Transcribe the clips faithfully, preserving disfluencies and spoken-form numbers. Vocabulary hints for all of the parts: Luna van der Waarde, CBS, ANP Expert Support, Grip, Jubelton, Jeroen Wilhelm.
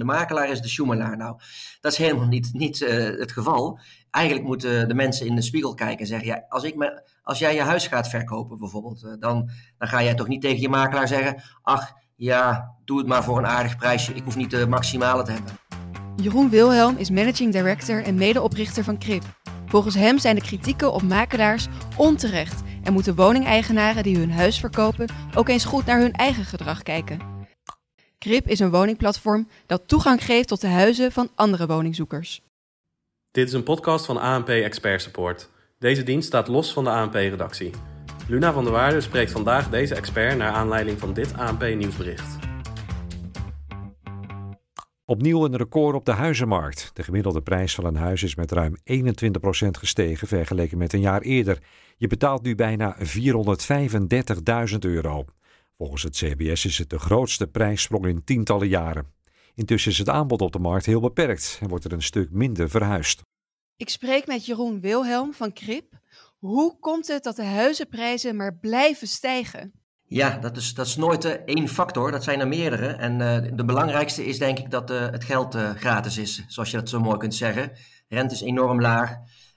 De makelaar is de Schumacher. Nou, dat is helemaal niet, niet uh, het geval. Eigenlijk moeten de mensen in de spiegel kijken en zeggen... Ja, als, ik me, als jij je huis gaat verkopen bijvoorbeeld... Uh, dan, dan ga jij toch niet tegen je makelaar zeggen... ach, ja, doe het maar voor een aardig prijsje. Ik hoef niet de maximale te hebben. Jeroen Wilhelm is managing director en medeoprichter van Grip. Volgens hem zijn de kritieken op makelaars onterecht... en moeten woningeigenaren die hun huis verkopen... ook eens goed naar hun eigen gedrag kijken... Grip is een woningplatform dat toegang geeft tot de huizen van andere woningzoekers. Dit is een podcast van A N P Expert Support. Deze dienst staat los van de A N P-redactie. Luna van der Waarde spreekt vandaag deze expert naar aanleiding van dit A N P-nieuwsbericht. Opnieuw een record op de huizenmarkt. De gemiddelde prijs van een huis is met ruim eenentwintig procent gestegen vergeleken met een jaar eerder. Je betaalt nu bijna vierhonderdvijfendertigduizend euro. Volgens het C B S is het de grootste prijssprong in tientallen jaren. Intussen is het aanbod op de markt heel beperkt en wordt er een stuk minder verhuisd. Ik spreek met Jeroen Wilhelm van Grip. Hoe komt het dat de huizenprijzen maar blijven stijgen? Ja, dat is, dat is nooit uh, één factor. Dat zijn er meerdere. En uh, de belangrijkste is denk ik dat uh, het geld uh, gratis is, zoals je dat zo mooi kunt zeggen. Rente is enorm laag.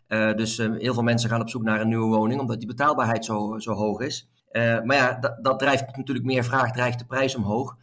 Uh, dus uh, heel veel mensen gaan op zoek naar een nieuwe woning, omdat die betaalbaarheid zo, zo hoog is. Uh, maar ja, dat, dat drijft natuurlijk meer vraag, drijft de prijs omhoog.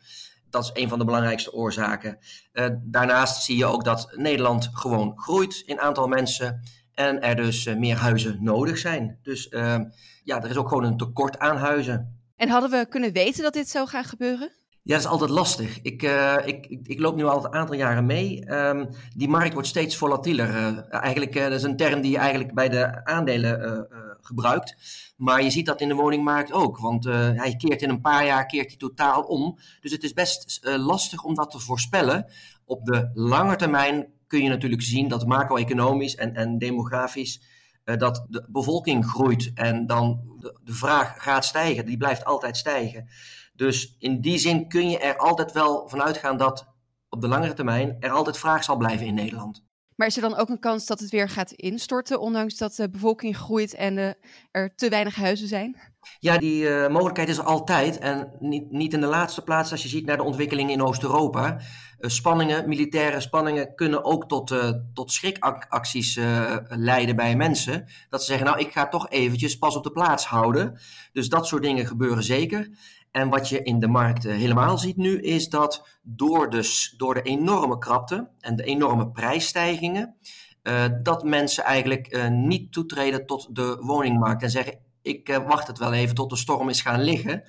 Dat is een van de belangrijkste oorzaken. Uh, daarnaast zie je ook dat Nederland gewoon groeit in aantal mensen en er dus uh, meer huizen nodig zijn. Dus uh, ja, er is ook gewoon een tekort aan huizen. En hadden we kunnen weten dat dit zou gaan gebeuren? Ja, dat is altijd lastig. Ik, uh, ik, ik, ik loop nu al een aantal jaren mee. Um, die markt wordt steeds volatieler. Uh, eigenlijk, uh, dat is een term die je eigenlijk bij de aandelen uh, uh, gebruikt. Maar je ziet dat in de woningmarkt ook. Want uh, hij keert in een paar jaar keert hij totaal om. Dus het is best uh, lastig om dat te voorspellen. Op de lange termijn kun je natuurlijk zien dat macro-economisch en, en demografisch... Uh, dat de bevolking groeit en dan de, de vraag gaat stijgen. Die blijft altijd stijgen. Dus in die zin kun je er altijd wel van uitgaan dat op de langere termijn er altijd vraag zal blijven in Nederland. Maar is er dan ook een kans dat het weer gaat instorten, ondanks dat de bevolking groeit en uh, er te weinig huizen zijn? Ja, die uh, mogelijkheid is er altijd. En niet, niet in de laatste plaats als je ziet naar de ontwikkelingen in Oost-Europa. Uh, spanningen, militaire spanningen kunnen ook tot, uh, tot schrikacties uh, leiden bij mensen. Dat ze zeggen, nou ik ga toch eventjes pas op de plaats houden. Dus dat soort dingen gebeuren zeker. En wat je in de markt helemaal ziet nu is dat door de, door de enorme krapte en de enorme prijsstijgingen, uh, dat mensen eigenlijk uh, niet toetreden tot de woningmarkt en zeggen ik uh, wacht het wel even tot de storm is gaan liggen.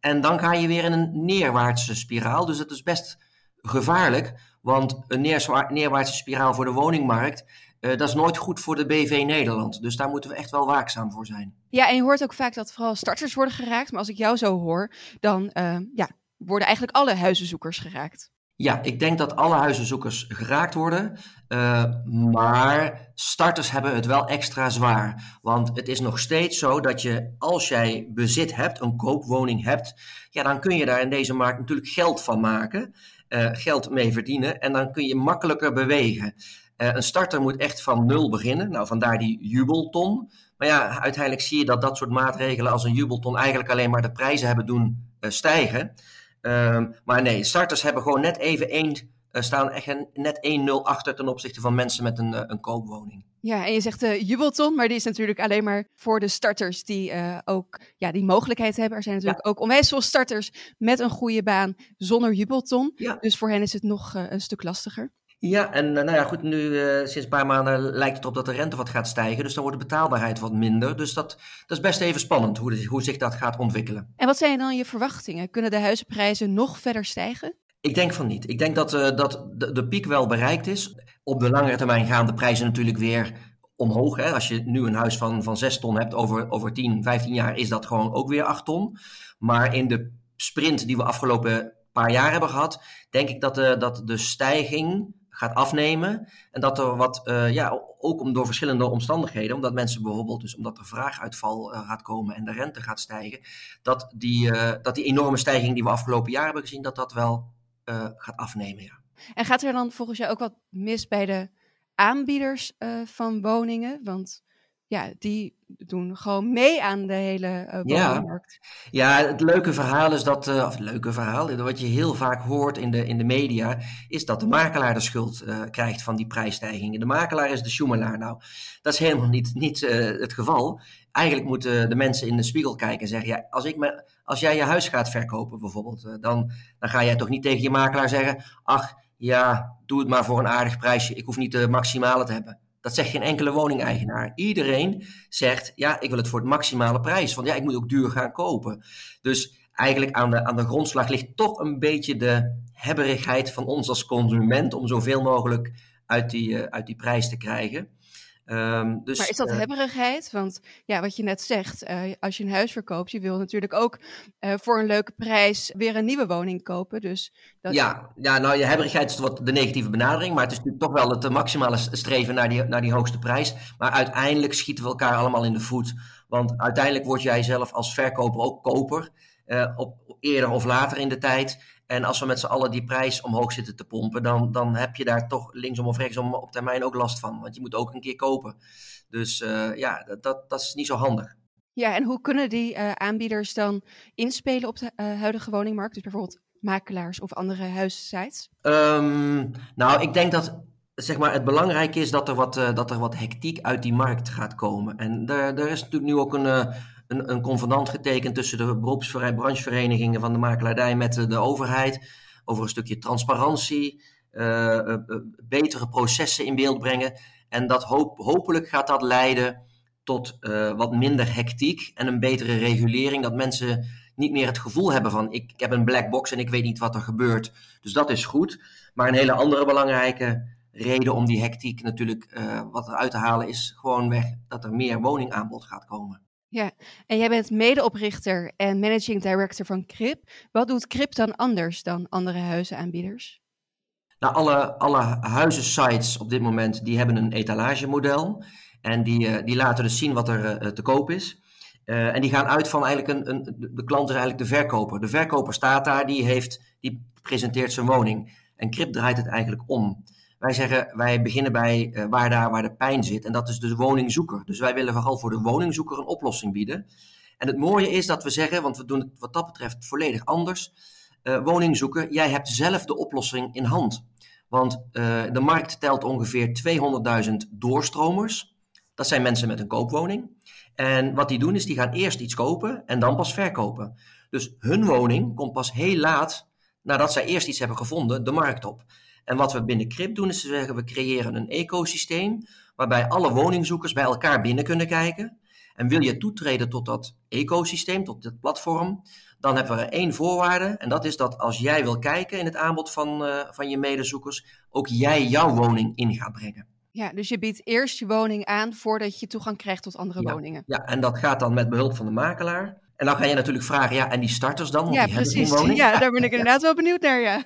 En dan ga je weer in een neerwaartse spiraal, dus dat is best gevaarlijk, want een neerzwa- neerwaartse spiraal voor de woningmarkt, Uh, dat is nooit goed voor de B V Nederland. Dus daar moeten we echt wel waakzaam voor zijn. Ja, en je hoort ook vaak dat vooral starters worden geraakt. Maar als ik jou zo hoor, dan uh, ja, worden eigenlijk alle huizenzoekers geraakt. Ja, ik denk dat alle huizenzoekers geraakt worden. Uh, maar starters hebben het wel extra zwaar. Want het is nog steeds zo dat je, als jij bezit hebt, een koopwoning hebt... ja, dan kun je daar in deze markt natuurlijk geld van maken. Uh, geld mee verdienen. En dan kun je makkelijker bewegen. Uh, een starter moet echt van nul beginnen. Nou, vandaar die jubelton. Maar ja, uiteindelijk zie je dat dat soort maatregelen als een jubelton eigenlijk alleen maar de prijzen hebben doen uh, stijgen. Uh, maar nee, starters hebben gewoon net even één, uh, staan echt net één nul achter ten opzichte van mensen met een, uh, een koopwoning. Ja, en je zegt de uh, jubelton, maar die is natuurlijk alleen maar voor de starters die uh, ook ja, die mogelijkheid hebben. Er zijn natuurlijk ja. ook onwijs veel starters met een goede baan zonder jubelton. Ja. Dus voor hen is het nog uh, een stuk lastiger. Ja, en nou ja, goed, nu uh, sinds een paar maanden lijkt het erop dat de rente wat gaat stijgen. Dus dan wordt de betaalbaarheid wat minder. Dus dat, dat is best even spannend hoe, de, hoe zich dat gaat ontwikkelen. En wat zijn dan je verwachtingen? Kunnen de huizenprijzen nog verder stijgen? Ik denk van niet. Ik denk dat, uh, dat de, de piek wel bereikt is. Op de langere termijn gaan de prijzen natuurlijk weer omhoog. Hè? Als je nu een huis van, van zes ton hebt, over, over tien, vijftien jaar is dat gewoon ook weer acht ton. Maar in de sprint die we afgelopen paar jaar hebben gehad, denk ik dat de, dat de stijging gaat afnemen. En dat er wat, uh, ja, ook om, door verschillende omstandigheden, omdat mensen bijvoorbeeld, dus omdat er vraaguitval uh, gaat komen en de rente gaat stijgen, dat die, uh, dat die enorme stijging die we afgelopen jaar hebben gezien, dat dat wel uh, gaat afnemen. Ja. En gaat er dan volgens jou ook wat mis bij de aanbieders uh, van woningen? Want ja, die doen gewoon mee aan de hele uh, woonmarkt. Ja. ja, het leuke verhaal is dat, uh, of het leuke verhaal, wat je heel vaak hoort in de, in de media, is dat de makelaar de schuld uh, krijgt van die prijsstijgingen. De makelaar is de schoemelaar. Nou, dat is helemaal niet, niet uh, het geval. Eigenlijk moeten de mensen in de spiegel kijken en zeggen, ja, als, ik me, als jij je huis gaat verkopen bijvoorbeeld, uh, dan, dan ga jij toch niet tegen je makelaar zeggen, ach ja, doe het maar voor een aardig prijsje, ik hoef niet de maximale te hebben. Dat zegt geen enkele woningeigenaar. Iedereen zegt, ja, ik wil het voor het maximale prijs. Want ja, ik moet ook duur gaan kopen. Dus eigenlijk aan de, aan de grondslag ligt toch een beetje de hebberigheid van ons als consument om zoveel mogelijk uit die, uit die prijs te krijgen. Um, dus, maar is dat uh, hebberigheid? Want ja, wat je net zegt, uh, als je een huis verkoopt, je wil natuurlijk ook uh, voor een leuke prijs weer een nieuwe woning kopen. Dus dat... ja, ja, nou, hebberigheid is wat de negatieve benadering, maar het is natuurlijk toch wel het uh, maximale streven naar die, naar die hoogste prijs. Maar uiteindelijk schieten we elkaar allemaal in de voet. Want uiteindelijk word jij zelf als verkoper ook koper, uh, op, eerder of later in de tijd. En als we met z'n allen die prijs omhoog zitten te pompen, dan, dan heb je daar toch linksom of rechtsom op termijn ook last van. Want je moet ook een keer kopen. Dus uh, ja, dat, dat is niet zo handig. Ja, en hoe kunnen die uh, aanbieders dan inspelen op de uh, huidige woningmarkt? Dus bijvoorbeeld makelaars of andere huissites? Um, nou, ik denk dat... Zeg maar, het belangrijke is dat er wat, uh, dat er wat hectiek uit die markt gaat komen. En er, er is natuurlijk nu ook een, uh, een, een convenant getekend tussen de beroepsver- brancheverenigingen van de makelaardij met de, de overheid. Over een stukje transparantie, uh, uh, uh, betere processen in beeld brengen. En dat hoop, hopelijk gaat dat leiden tot uh, wat minder hectiek en een betere regulering. Dat mensen niet meer het gevoel hebben van ik, ik heb een black box en ik weet niet wat er gebeurt. Dus dat is goed. Maar een hele andere belangrijke... reden om die hectiek natuurlijk uh, wat eruit te halen is gewoonweg dat er meer woningaanbod gaat komen. Ja, en jij bent medeoprichter en managing director van Grip. Wat doet Grip dan anders dan andere huizenaanbieders? Nou, alle, alle huizensites op dit moment die hebben een etalagemodel. En die, uh, die laten dus zien wat er uh, te koop is. Uh, en die gaan uit van eigenlijk een, een... De klant is eigenlijk de verkoper. De verkoper staat daar, die, heeft, die presenteert zijn woning. En Grip draait het eigenlijk om. Wij zeggen, wij beginnen bij uh, waar daar waar de pijn zit. En dat is de woningzoeker. Dus wij willen vooral voor de woningzoeker een oplossing bieden. En het mooie is dat we zeggen, want we doen het wat dat betreft volledig anders. Uh, woningzoeker, jij hebt zelf de oplossing in hand. Want uh, de markt telt ongeveer tweehonderdduizend doorstromers. Dat zijn mensen met een koopwoning. En wat die doen is, die gaan eerst iets kopen en dan pas verkopen. Dus hun woning komt pas heel laat, nadat zij eerst iets hebben gevonden, de markt op. En wat we binnen Grip doen is te zeggen, we creëren een ecosysteem waarbij alle woningzoekers bij elkaar binnen kunnen kijken. En wil je toetreden tot dat ecosysteem, tot dit platform, dan hebben we er één voorwaarde. En dat is dat als jij wil kijken in het aanbod van, uh, van je medezoekers, ook jij jouw woning in gaat brengen. Ja, dus je biedt eerst je woning aan voordat je toegang krijgt tot andere ja, woningen. Ja, en dat gaat dan met behulp van de makelaar. En dan ga je natuurlijk vragen, ja, en die starters dan? Want ja, die precies. Woning. Ja, daar ben ik inderdaad ja. wel benieuwd naar, ja.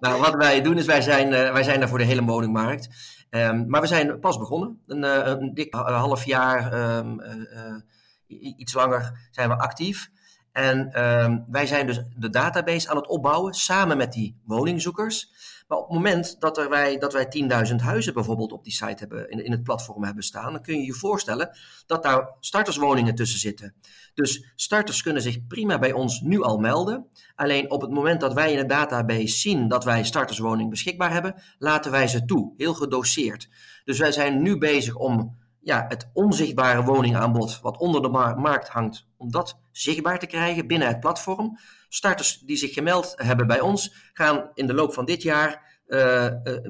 Nou, wat wij doen is, wij zijn, uh, wij zijn daar voor de hele woningmarkt. Um, maar we zijn pas begonnen. Een, uh, een dik uh, half jaar, um, uh, uh, iets langer, zijn we actief. En um, wij zijn dus de database aan het opbouwen, samen met die woningzoekers. Maar op het moment dat, er wij, dat wij tienduizend huizen bijvoorbeeld op die site hebben, in, in het platform hebben staan, dan kun je je voorstellen dat daar starterswoningen tussen zitten. Dus starters kunnen zich prima bij ons nu al melden. Alleen op het moment dat wij in de database zien dat wij starterswoning beschikbaar hebben, laten wij ze toe, heel gedoseerd. Dus wij zijn nu bezig om ja, het onzichtbare woningaanbod wat onder de markt hangt, om dat zichtbaar te krijgen binnen het platform. Starters die zich gemeld hebben bij ons gaan in de loop van dit jaar uh,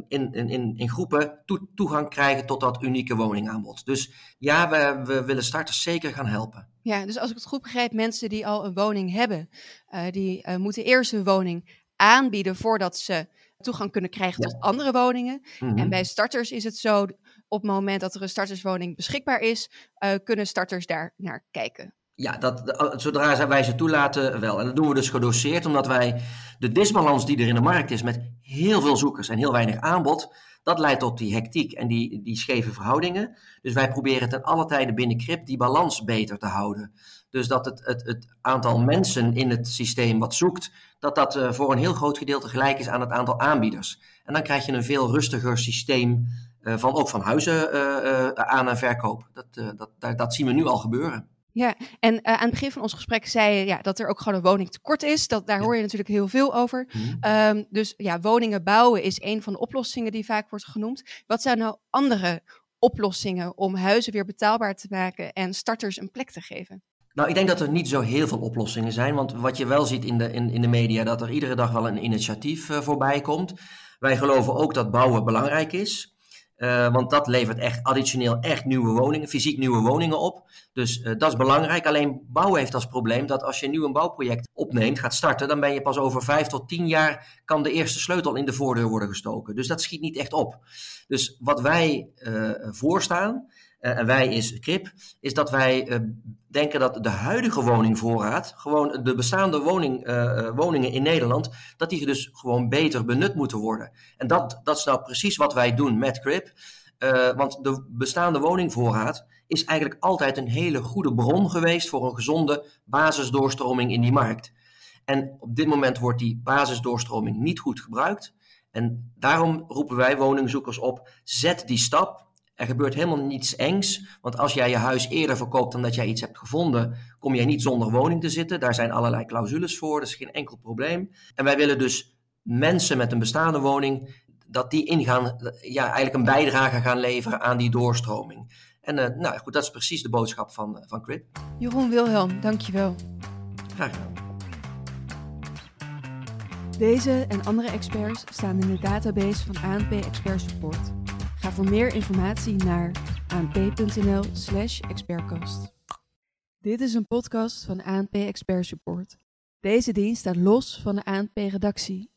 in, in, in groepen to- toegang krijgen tot dat unieke woningaanbod. Dus ja, we, we willen starters zeker gaan helpen. Ja, dus als ik het goed begrijp, mensen die al een woning hebben, uh, die uh, moeten eerst hun woning aanbieden voordat ze toegang kunnen krijgen ja. tot andere woningen. Mm-hmm. En bij starters is het zo, op het moment dat er een starterswoning beschikbaar is, uh, kunnen starters daar naar kijken. Ja, dat, zodra wij ze toelaten wel. En dat doen we dus gedoseerd, omdat wij de disbalans die er in de markt is met heel veel zoekers en heel weinig aanbod, dat leidt tot die hectiek en die, die scheve verhoudingen. Dus wij proberen ten alle tijde binnen Grip die balans beter te houden. Dus dat het, het, het aantal mensen in het systeem wat zoekt, dat dat uh, voor een heel groot gedeelte gelijk is aan het aantal aanbieders. En dan krijg je een veel rustiger systeem Uh, van, ook van huizen uh, uh, aan- en verkoop. Dat, uh, dat, dat, dat zien we nu al gebeuren. Ja, en uh, aan het begin van ons gesprek zei je ja, dat er ook gewoon een woningtekort is. Dat, daar ja. hoor je natuurlijk heel veel over. Mm-hmm. Um, dus ja, woningen bouwen is een van de oplossingen die vaak wordt genoemd. Wat zijn nou andere oplossingen om huizen weer betaalbaar te maken en starters een plek te geven? Nou, ik denk dat er niet zo heel veel oplossingen zijn. Want wat je wel ziet in de, in, in de media, dat er iedere dag wel een initiatief uh, voorbij komt. Wij geloven ook dat bouwen belangrijk is. Uh, want dat levert echt additioneel echt nieuwe woningen, fysiek nieuwe woningen op. Dus uh, dat is belangrijk. Alleen bouw heeft als probleem dat als je nu een bouwproject opneemt, gaat starten, dan ben je pas over vijf tot tien jaar kan de eerste sleutel in de voordeur worden gestoken. Dus dat schiet niet echt op. Dus wat wij uh, voorstaan, uh, en wij is Grip, is dat wij uh, denken dat de huidige woningvoorraad, gewoon de bestaande woning, uh, woningen in Nederland, dat die dus gewoon beter benut moeten worden. En dat, dat is nou precies wat wij doen met Grip. Uh, want de bestaande woningvoorraad is eigenlijk altijd een hele goede bron geweest voor een gezonde basisdoorstroming in die markt. En op dit moment wordt die basisdoorstroming niet goed gebruikt. En daarom roepen wij woningzoekers op, zet die stap. Er gebeurt helemaal niets engs, want als jij je huis eerder verkoopt dan dat jij iets hebt gevonden, kom jij niet zonder woning te zitten. Daar zijn allerlei clausules voor, dat is geen enkel probleem. En wij willen dus mensen met een bestaande woning, dat die ingaan, ja, eigenlijk een bijdrage gaan leveren aan die doorstroming. En uh, nou goed, dat is precies de boodschap van, uh, van Grip. Jeroen Wilhelm, dankjewel. Graag gedaan. Deze en andere experts staan in de database van A N P Expert Support. Ga voor meer informatie naar anp.nl slash expertcast. Dit is een podcast van A N P Expert Support. Deze dienst staat los van de A N P-redactie.